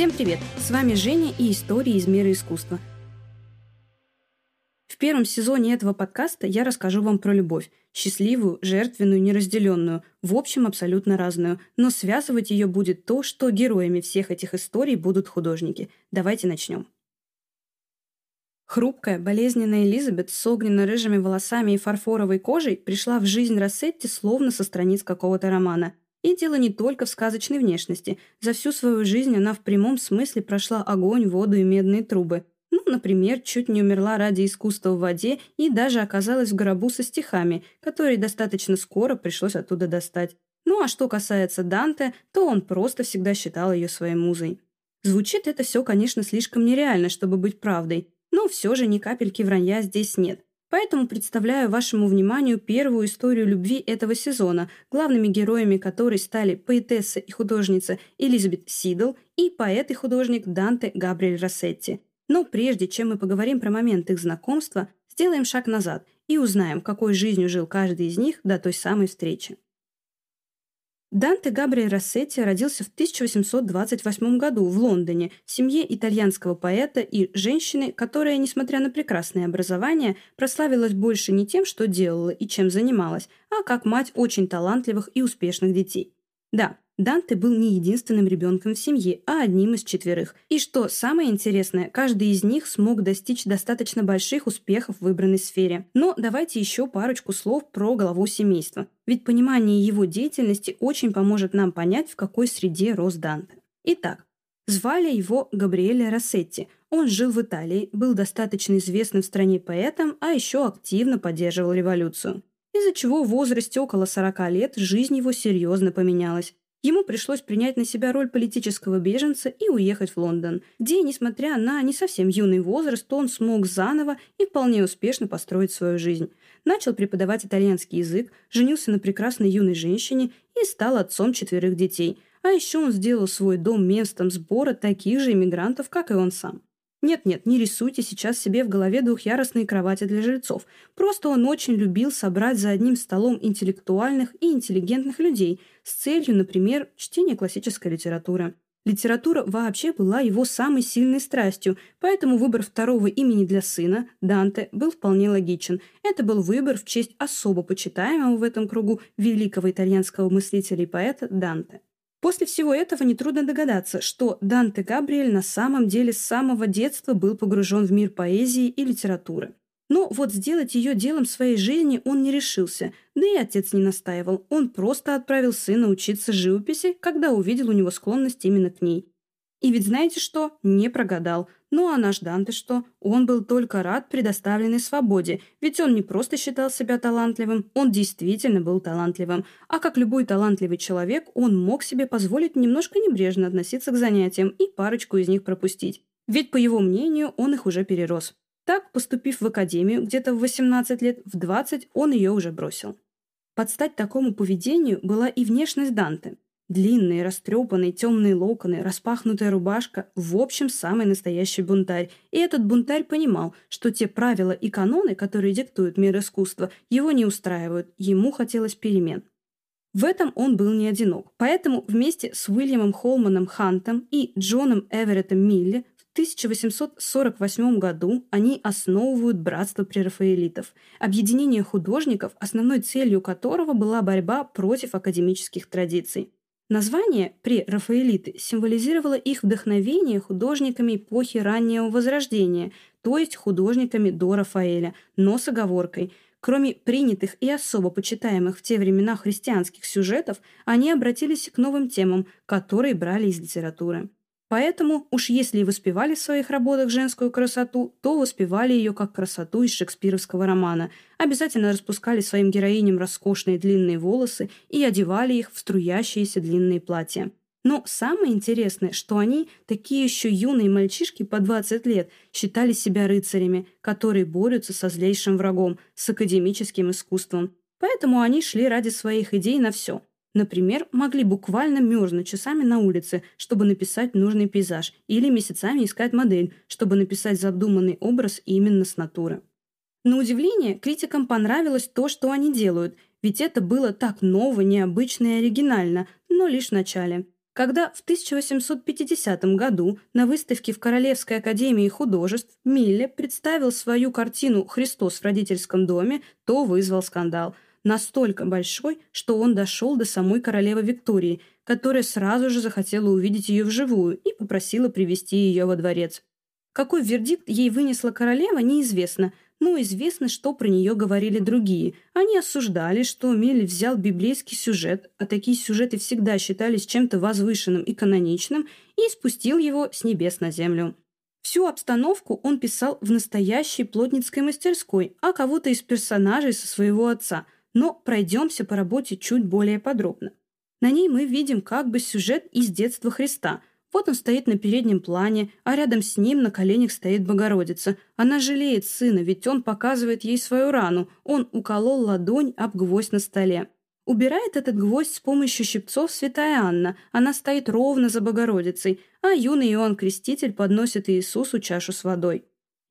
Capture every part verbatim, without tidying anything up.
Всем привет! С вами Женя и истории из мира искусства. В первом сезоне этого подкаста я расскажу вам про любовь. Счастливую, жертвенную, неразделенную, в общем, абсолютно разную. Но связывать ее будет то, что героями всех этих историй будут художники. Давайте начнем. Хрупкая, болезненная Элизабет с огненно-рыжими волосами и фарфоровой кожей пришла в жизнь Россетти словно со страниц какого-то романа. И дело не только в сказочной внешности. За всю свою жизнь она в прямом смысле прошла огонь, воду и медные трубы. Ну, например, чуть не умерла ради искусства в воде и даже оказалась в гробу со стихами, которые достаточно скоро пришлось оттуда достать. Ну а что касается Данте, то он просто всегда считал ее своей музой. Звучит это все, конечно, слишком нереально, чтобы быть правдой, но все же ни капельки вранья здесь нет. Поэтому представляю вашему вниманию первую историю любви этого сезона, главными героями которой стали поэтесса и художница Элизабет Сиддал и поэт и художник Данте Габриэль Россетти. Но прежде чем мы поговорим про момент их знакомства, сделаем шаг назад и узнаем, какой жизнью жил каждый из них до той самой встречи. Данте Габриэль Россетти родился в тысяча восемьсот двадцать восьмом году в Лондоне в семье итальянского поэта и женщины, которая, несмотря на прекрасное образование, прославилась больше не тем, что делала и чем занималась, а как мать очень талантливых и успешных детей. Да, Данте был не единственным ребенком в семье, а одним из четверых. И что самое интересное, каждый из них смог достичь достаточно больших успехов в выбранной сфере. Но давайте еще парочку слов про главу семейства. Ведь понимание его деятельности очень поможет нам понять, в какой среде рос Данте. Итак, звали его Габриэле Россетти. Он жил в Италии, был достаточно известным в стране поэтом, а еще активно поддерживал революцию. Из-за чего в возрасте около сорока лет жизнь его серьезно поменялась. Ему пришлось принять на себя роль политического беженца и уехать в Лондон, где, несмотря на не совсем юный возраст, он смог заново и вполне успешно построить свою жизнь. Начал преподавать итальянский язык, женился на прекрасной юной женщине и стал отцом четверых детей. А еще он сделал свой дом местом сбора таких же иммигрантов, как и он сам. Нет-нет, не рисуйте сейчас себе в голове двухъярусные кровати для жильцов. Просто он очень любил собрать за одним столом интеллектуальных и интеллигентных людей с целью, например, чтения классической литературы. Литература вообще была его самой сильной страстью, поэтому выбор второго имени для сына, Данте, был вполне логичен. Это был выбор в честь особо почитаемого в этом кругу великого итальянского мыслителя и поэта Данте. После всего этого нетрудно догадаться, что Данте Габриэль на самом деле с самого детства был погружен в мир поэзии и литературы. Но вот сделать ее делом своей жизни он не решился, да и отец не настаивал, он просто отправил сына учиться живописи, когда увидел у него склонность именно к ней. И ведь знаете что? Не прогадал. Ну а наш Данте что? Он был только рад предоставленной свободе, ведь он не просто считал себя талантливым, он действительно был талантливым. А как любой талантливый человек, он мог себе позволить немножко небрежно относиться к занятиям и парочку из них пропустить. Ведь, по его мнению, он их уже перерос. Так, поступив в академию где-то в восемнадцать лет, в двадцать он ее уже бросил. Под стать такому поведению была и внешность Данте. Длинные, растрепанные, темные локоны, распахнутая рубашка – в общем, самый настоящий бунтарь. И этот бунтарь понимал, что те правила и каноны, которые диктуют мир искусства, его не устраивают, ему хотелось перемен. В этом он был не одинок. Поэтому вместе с Уильямом Холманом Хантом и Джоном Эвереттом Милли в тысяча восемьсот сорок восьмом году они основывают Братство прерафаэлитов – объединение художников, основной целью которого была борьба против академических традиций. Название «прерафаэлиты» символизировало их вдохновение художниками эпохи раннего Возрождения, то есть художниками до Рафаэля, но с оговоркой. Кроме принятых и особо почитаемых в те времена христианских сюжетов, они обратились к новым темам, которые брали из литературы. Поэтому, уж если и воспевали в своих работах женскую красоту, то воспевали ее как красоту из шекспировского романа. Обязательно распускали своим героиням роскошные длинные волосы и одевали их в струящиеся длинные платья. Но самое интересное, что они, такие еще юные мальчишки по двадцать лет, считали себя рыцарями, которые борются со злейшим врагом, с академическим искусством. Поэтому они шли ради своих идей на все. Например, могли буквально мерзнуть часами на улице, чтобы написать нужный пейзаж, или месяцами искать модель, чтобы написать задуманный образ именно с натуры. На удивление, критикам понравилось то, что они делают, ведь это было так ново, необычно и оригинально, но лишь в начале. когда в тысяча восемьсот пятидесятом году на выставке в Королевской академии художеств Милли представил свою картину «Христос в родительском доме», то вызвал скандал. Настолько большой, что он дошел до самой королевы Виктории, которая сразу же захотела увидеть ее вживую и попросила привести ее во дворец. Какой вердикт ей вынесла королева, неизвестно, но известно, что про нее говорили другие. Они осуждали, что Милли взял библейский сюжет, а такие сюжеты всегда считались чем-то возвышенным и каноничным, и спустил его с небес на землю. Всю обстановку он писал в настоящей плотницкой мастерской, а кого-то из персонажей со своего отца. Но пройдемся по работе чуть более подробно. На ней мы видим как бы сюжет из детства Христа. Вот он стоит на переднем плане, а рядом с ним на коленях стоит Богородица. Она жалеет сына, ведь он показывает ей свою рану. Он уколол ладонь об гвоздь на столе. Убирает этот гвоздь с помощью щипцов святая Анна. Она стоит ровно за Богородицей, а юный Иоанн Креститель подносит Иисусу чашу с водой.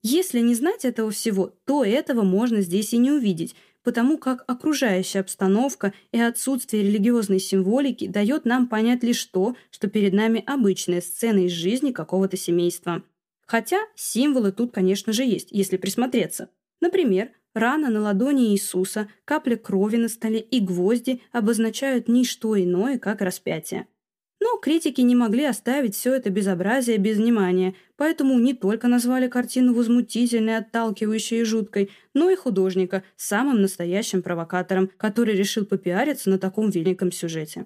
Если не знать этого всего, то этого можно здесь и не увидеть, потому как окружающая обстановка и отсутствие религиозной символики дает нам понять лишь то, что перед нами обычная сцена из жизни какого-то семейства. Хотя символы тут, конечно же, есть, если присмотреться. Например, рана на ладони Иисуса, капля крови на столе и гвозди обозначают не что иное, как распятие. Но критики не могли оставить все это безобразие без внимания, поэтому не только назвали картину возмутительной, отталкивающей и жуткой, но и художника самым настоящим провокатором, который решил попиариться на таком великом сюжете.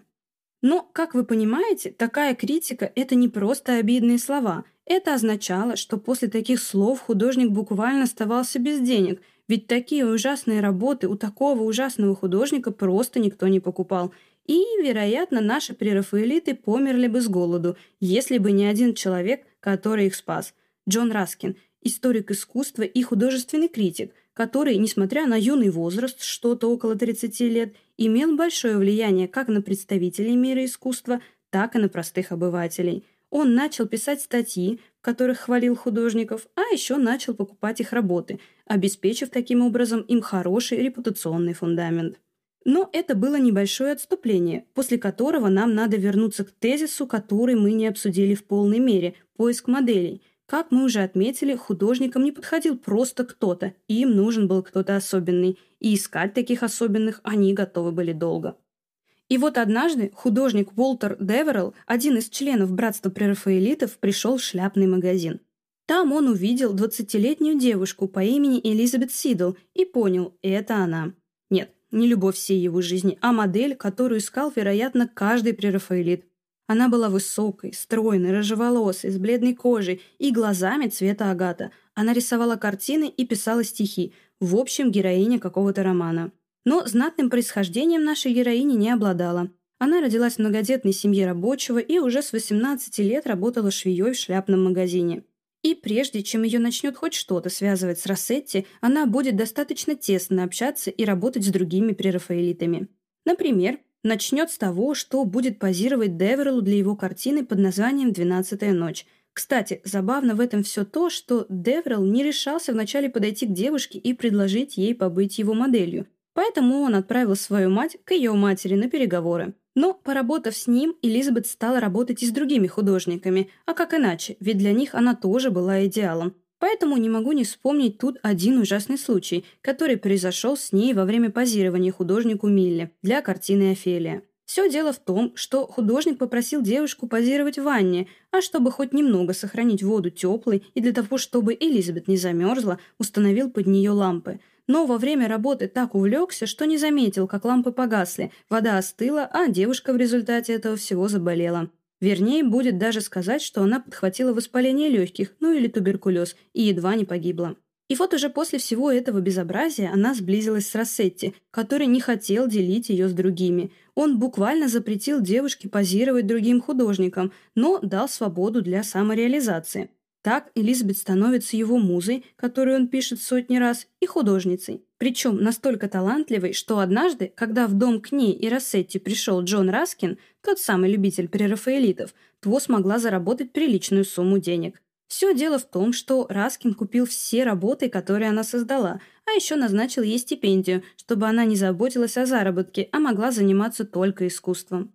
Но, как вы понимаете, такая критика – это не просто обидные слова. Это означало, что после таких слов художник буквально оставался без денег, ведь такие ужасные работы у такого ужасного художника просто никто не покупал. И, вероятно, наши прерафаэлиты померли бы с голоду, если бы не один человек, который их спас. Джон Раскин, историк искусства и художественный критик, который, несмотря на юный возраст, что-то около тридцати лет, имел большое влияние как на представителей мира искусства, так и на простых обывателей. Он начал писать статьи, в которых хвалил художников, а еще начал покупать их работы, обеспечив таким образом им хороший репутационный фундамент. Но это было небольшое отступление, после которого нам надо вернуться к тезису, который мы не обсудили в полной мере – поиск моделей. Как мы уже отметили, художникам не подходил просто кто-то, им нужен был кто-то особенный, и искать таких особенных они готовы были долго. И вот однажды художник Уолтер Деверелл, один из членов Братства прерафаэлитов, пришел в шляпный магазин. Там он увидел двадцатилетнюю девушку по имени Элизабет Сиддал и понял – это она. Нет. Не любовь всей его жизни, а модель, которую искал, вероятно, каждый прерафаэлит. Она была высокой, стройной, рыжеволосой, с бледной кожей и глазами цвета агата. Она рисовала картины и писала стихи, в общем, героиня какого-то романа. Но знатным происхождением нашей героини не обладала. Она родилась в многодетной семье рабочего и уже с восемнадцати лет работала швеей в шляпном магазине. И прежде, чем ее начнет хоть что-то связывать с Россетти, она будет достаточно тесно общаться и работать с другими прерафаэлитами. Например, начнет с того, что будет позировать Девереллу для его картины под названием «Двенадцатая ночь». Кстати, забавно в этом все то, что Деверелл не решался вначале подойти к девушке и предложить ей побыть его моделью. Поэтому он отправил свою мать к ее матери на переговоры. Но, поработав с ним, Элизабет стала работать и с другими художниками. А как иначе, ведь для них она тоже была идеалом. Поэтому не могу не вспомнить тут один ужасный случай, который произошел с ней во время позирования художнику Милли для картины «Офелия». Все дело в том, что художник попросил девушку позировать в ванне, а чтобы хоть немного сохранить воду теплой и для того, чтобы Элизабет не замерзла, установил под нее лампы. Но во время работы так увлекся, что не заметил, как лампы погасли, вода остыла, а девушка в результате этого всего заболела. Вернее, будет даже сказать, что она подхватила воспаление легких, ну или туберкулез, и едва не погибла. И вот уже после всего этого безобразия она сблизилась с Россетти, который не хотел делить ее с другими. Он буквально запретил девушке позировать другим художникам, но дал свободу для самореализации. Так Элизабет становится его музой, которую он пишет сотни раз, и художницей. Причем настолько талантливой, что однажды, когда в дом к ней и Россетти пришел Джон Раскин, тот самый любитель прерафаэлитов, то смогла заработать приличную сумму денег. Все дело в том, что Раскин купил все работы, которые она создала, а еще назначил ей стипендию, чтобы она не заботилась о заработке, а могла заниматься только искусством.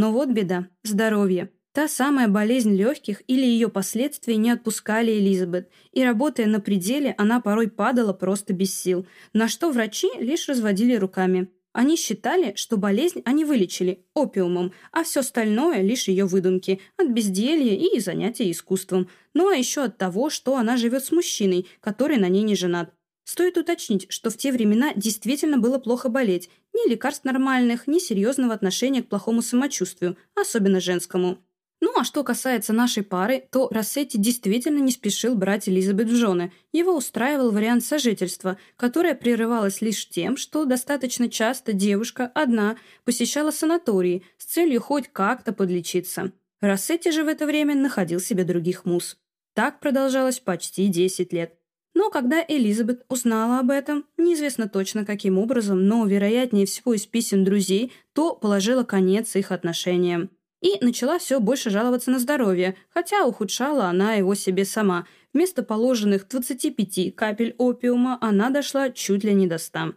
Но вот беда – здоровье. Та самая болезнь легких или ее последствия не отпускали Элизабет, и, работая на пределе, она порой падала просто без сил, на что врачи лишь разводили руками. Они считали, что болезнь они вылечили опиумом, а все остальное лишь ее выдумки от безделья и занятия искусством, ну а еще от того, что она живет с мужчиной, который на ней не женат. Стоит уточнить, что в те времена действительно было плохо болеть, ни лекарств нормальных, ни серьезного отношения к плохому самочувствию, особенно женскому. Ну а что касается нашей пары, то Россетти действительно не спешил брать Элизабет в жены. Его устраивал вариант сожительства, которое прерывалось лишь тем, что достаточно часто девушка одна посещала санатории с целью хоть как-то подлечиться. Россетти же в это время находил себе других муз. Так продолжалось почти десять лет. Но когда Элизабет узнала об этом, неизвестно точно каким образом, но вероятнее всего из писем друзей, то положила конец их отношениям. И начала все больше жаловаться на здоровье, хотя ухудшала она его себе сама. Вместо положенных двадцати пяти капель опиума она дошла чуть ли не до ста.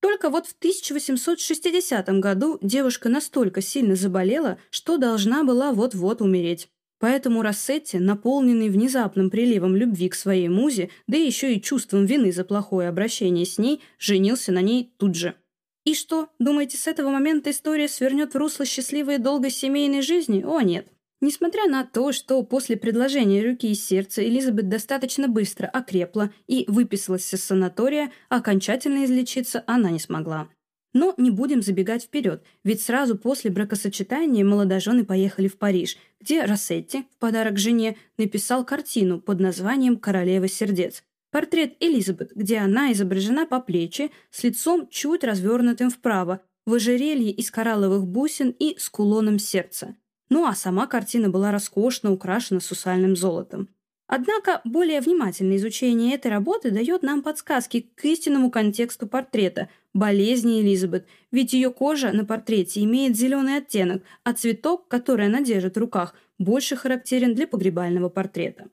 Только вот в тысяча восемьсот шестидесятом году девушка настолько сильно заболела, что должна была вот-вот умереть. Поэтому Россетти, наполненный внезапным приливом любви к своей музе, да еще и чувством вины за плохое обращение с ней, женился на ней тут же. И что, думаете, с этого момента история свернет в русло счастливой и долгой семейной жизни? О, нет. Несмотря на то, что после предложения руки и сердца Элизабет достаточно быстро окрепла и выписалась из санатория, окончательно излечиться она не смогла. Но не будем забегать вперед, ведь сразу после бракосочетания молодожены поехали в Париж, где Россетти, в подарок жене, написал картину под названием «Королева сердец». Портрет Элизабет, где она изображена по плечи, с лицом чуть развернутым вправо, в ожерелье из коралловых бусин и с кулоном сердца. Ну а сама картина была роскошно украшена сусальным золотом. Однако более внимательное изучение этой работы дает нам подсказки к истинному контексту портрета – болезни Элизабет, ведь ее кожа на портрете имеет зеленый оттенок, а цветок, который она держит в руках, больше характерен для погребального портрета.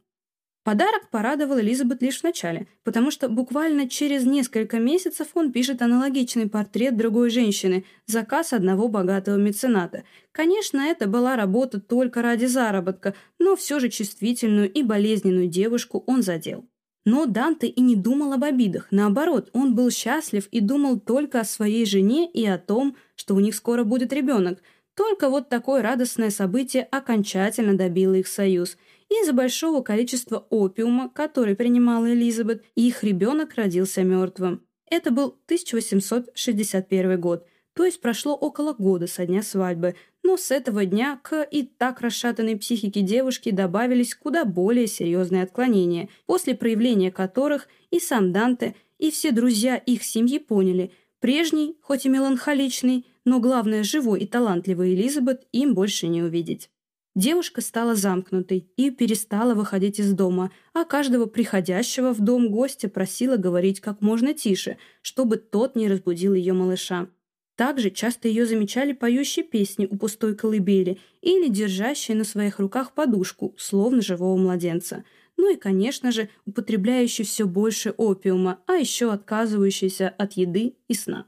Подарок порадовал Элизабет лишь в начале, потому что буквально через несколько месяцев он пишет аналогичный портрет другой женщины, заказ одного богатого мецената. Конечно, это была работа только ради заработка, но все же чувствительную и болезненную девушку он задел. Но Данте и не думал об обидах, наоборот, он был счастлив и думал только о своей жене и о том, что у них скоро будет ребенок. Только вот такое радостное событие окончательно добило их союз. Из-за большого количества опиума, который принимала Элизабет, их ребенок родился мертвым. Это был тысяча восемьсот шестьдесят первый год, то есть прошло около года со дня свадьбы, но с этого дня к и так расшатанной психике девушки добавились куда более серьезные отклонения, после проявления которых и сам Данте, и все друзья их семьи поняли, прежний, хоть и меланхоличный, но главное живой и талантливый Элизабет им больше не увидеть. Девушка стала замкнутой и перестала выходить из дома, а каждого приходящего в дом гостя просила говорить как можно тише, чтобы тот не разбудил ее малыша. Также часто ее замечали поющие песни у пустой колыбели или держащие на своих руках подушку, словно живого младенца. Ну и, конечно же, употребляющие все больше опиума, а еще отказывающиеся от еды и сна.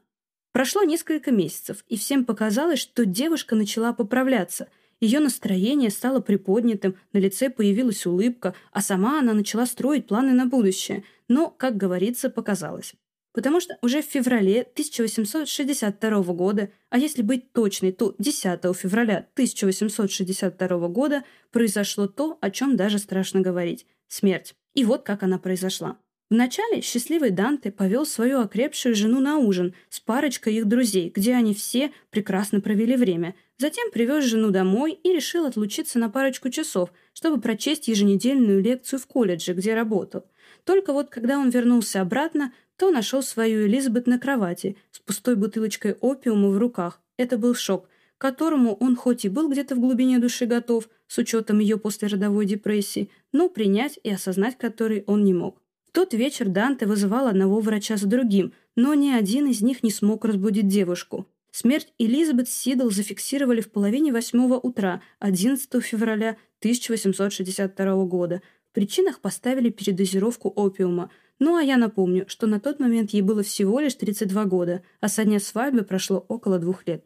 Прошло несколько месяцев, и всем показалось, что девушка начала поправляться – ее настроение стало приподнятым, на лице появилась улыбка, а сама она начала строить планы на будущее. Но, как говорится, показалось. Потому что уже в феврале тысяча восемьсот шестьдесят второго года, а если быть точной, то десятого февраля тысяча восемьсот шестьдесят второго года произошло то, о чем даже страшно говорить – смерть. И вот как она произошла. Вначале счастливый Данте повел свою окрепшую жену на ужин с парочкой их друзей, где они все прекрасно провели время. Затем привез жену домой и решил отлучиться на парочку часов, чтобы прочесть еженедельную лекцию в колледже, где работал. Только вот когда он вернулся обратно, то нашел свою Элизабет на кровати с пустой бутылочкой опиума в руках. Это был шок, к которому он хоть и был где-то в глубине души готов, с учетом ее послеродовой депрессии, но принять и осознать который он не мог. В тот вечер Данте вызывал одного врача за другим, но ни один из них не смог разбудить девушку. Смерть Элизабет Сиддал зафиксировали в половине восьмого утра одиннадцатого февраля тысяча восемьсот шестьдесят второго года. В причинах поставили передозировку опиума. Ну а я напомню, что на тот момент ей было всего лишь тридцать два года, а со дня свадьбы прошло около двух лет.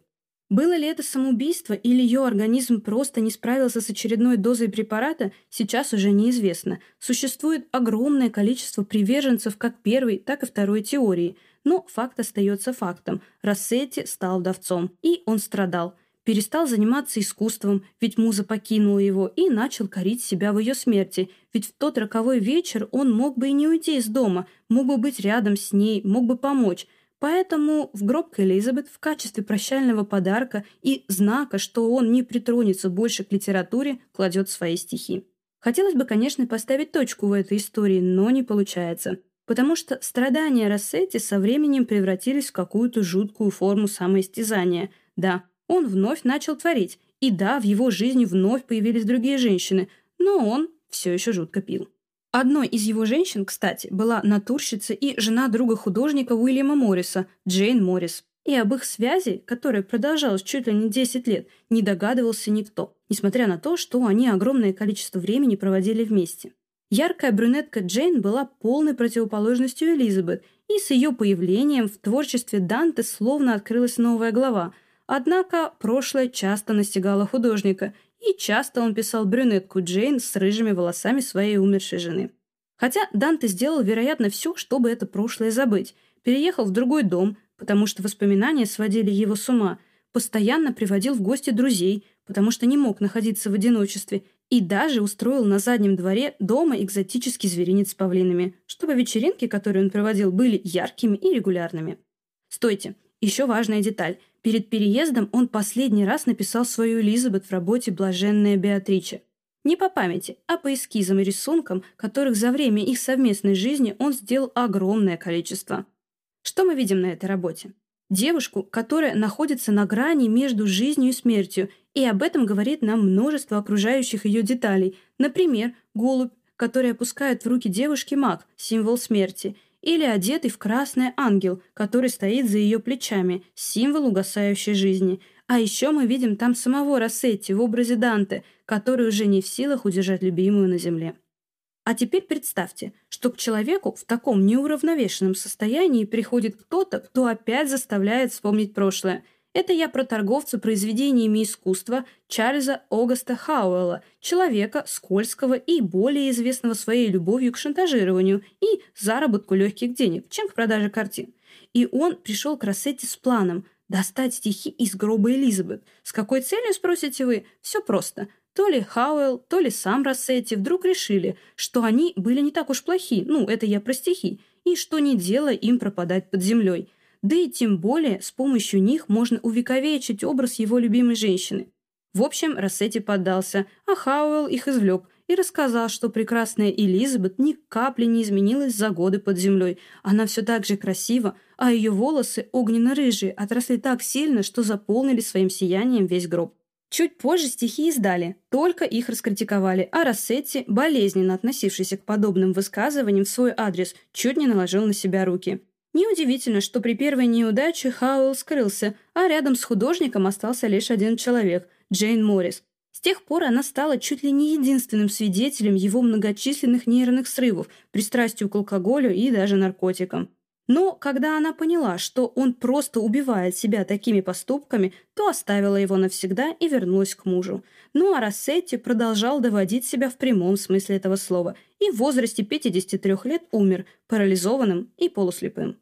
Было ли это самоубийство или ее организм просто не справился с очередной дозой препарата, сейчас уже неизвестно. Существует огромное количество приверженцев как первой, так и второй теории. Но факт остается фактом. Россетти стал вдовцом. И он страдал. Перестал заниматься искусством, ведь муза покинула его, и начал корить себя в ее смерти. Ведь в тот роковой вечер он мог бы и не уйти из дома, мог бы быть рядом с ней, мог бы помочь. Поэтому в гроб к Элизабет в качестве прощального подарка и знака, что он не притронется больше к литературе, кладет свои стихи. Хотелось бы, конечно, поставить точку в этой истории, но не получается. Потому что страдания Россетти со временем превратились в какую-то жуткую форму самоистязания. Да, он вновь начал творить. И да, в его жизни вновь появились другие женщины, но он все еще жутко пил. Одной из его женщин, кстати, была натурщица и жена друга художника Уильяма Морриса, Джейн Моррис. И об их связи, которая продолжалась чуть ли не десять лет, не догадывался никто, несмотря на то, что они огромное количество времени проводили вместе. Яркая брюнетка Джейн была полной противоположностью Элизабет, и с ее появлением в творчестве Данте словно открылась новая глава. Однако прошлое часто настигало художника – и часто он писал брюнетку Джейн с рыжими волосами своей умершей жены. Хотя Данте сделал, вероятно, все, чтобы это прошлое забыть. Переехал в другой дом, потому что воспоминания сводили его с ума. Постоянно приводил в гости друзей, потому что не мог находиться в одиночестве. И даже устроил на заднем дворе дома экзотический зверинец с павлинами, чтобы вечеринки, которые он проводил, были яркими и регулярными. Стойте, еще важная деталь. Перед переездом он последний раз написал свою Элизабет в работе «Блаженная Беатриче». Не по памяти, а по эскизам и рисункам, которых за время их совместной жизни он сделал огромное количество. Что мы видим на этой работе? Девушку, которая находится на грани между жизнью и смертью, и об этом говорит нам множество окружающих ее деталей. Например, голубь, который опускает в руки девушки маг, символ смерти, или одетый в красный ангел, который стоит за ее плечами, символ угасающей жизни. А еще мы видим там самого Россетти в образе Данте, который уже не в силах удержать любимую на земле. А теперь представьте, что к человеку в таком неуравновешенном состоянии приходит кто-то, кто опять заставляет вспомнить прошлое. Это я про торговца произведениями искусства Чарльза Огаста Хауэлла, человека скользкого и более известного своей любовью к шантажированию и заработку легких денег, чем к продаже картин. И он пришел к Россетти с планом достать стихи из гроба Элизабет. С какой целью, спросите вы? Все просто. То ли Хауэлл, то ли сам Россетти вдруг решили, что они были не так уж плохи, ну, это я про стихи, и что не дело им пропадать под землей. Да и тем более с помощью них можно увековечить образ его любимой женщины. В общем, Россетти поддался, а Хауэлл их извлек и рассказал, что прекрасная Элизабет ни капли не изменилась за годы под землей. Она все так же красива, а ее волосы огненно-рыжие отросли так сильно, что заполнили своим сиянием весь гроб. Чуть позже стихи издали, только их раскритиковали, а Россетти, болезненно относившийся к подобным высказываниям в свой адрес, чуть не наложил на себя руки. Неудивительно, что при первой неудаче Хауэлл скрылся, а рядом с художником остался лишь один человек – Джейн Моррис. С тех пор она стала чуть ли не единственным свидетелем его многочисленных нервных срывов, пристрастию к алкоголю и даже наркотикам. Но когда она поняла, что он просто убивает себя такими поступками, то оставила его навсегда и вернулась к мужу. Ну а Россетти продолжал доводить себя в прямом смысле этого слова и в возрасте пятидесяти трёх лет умер парализованным и полуслепым.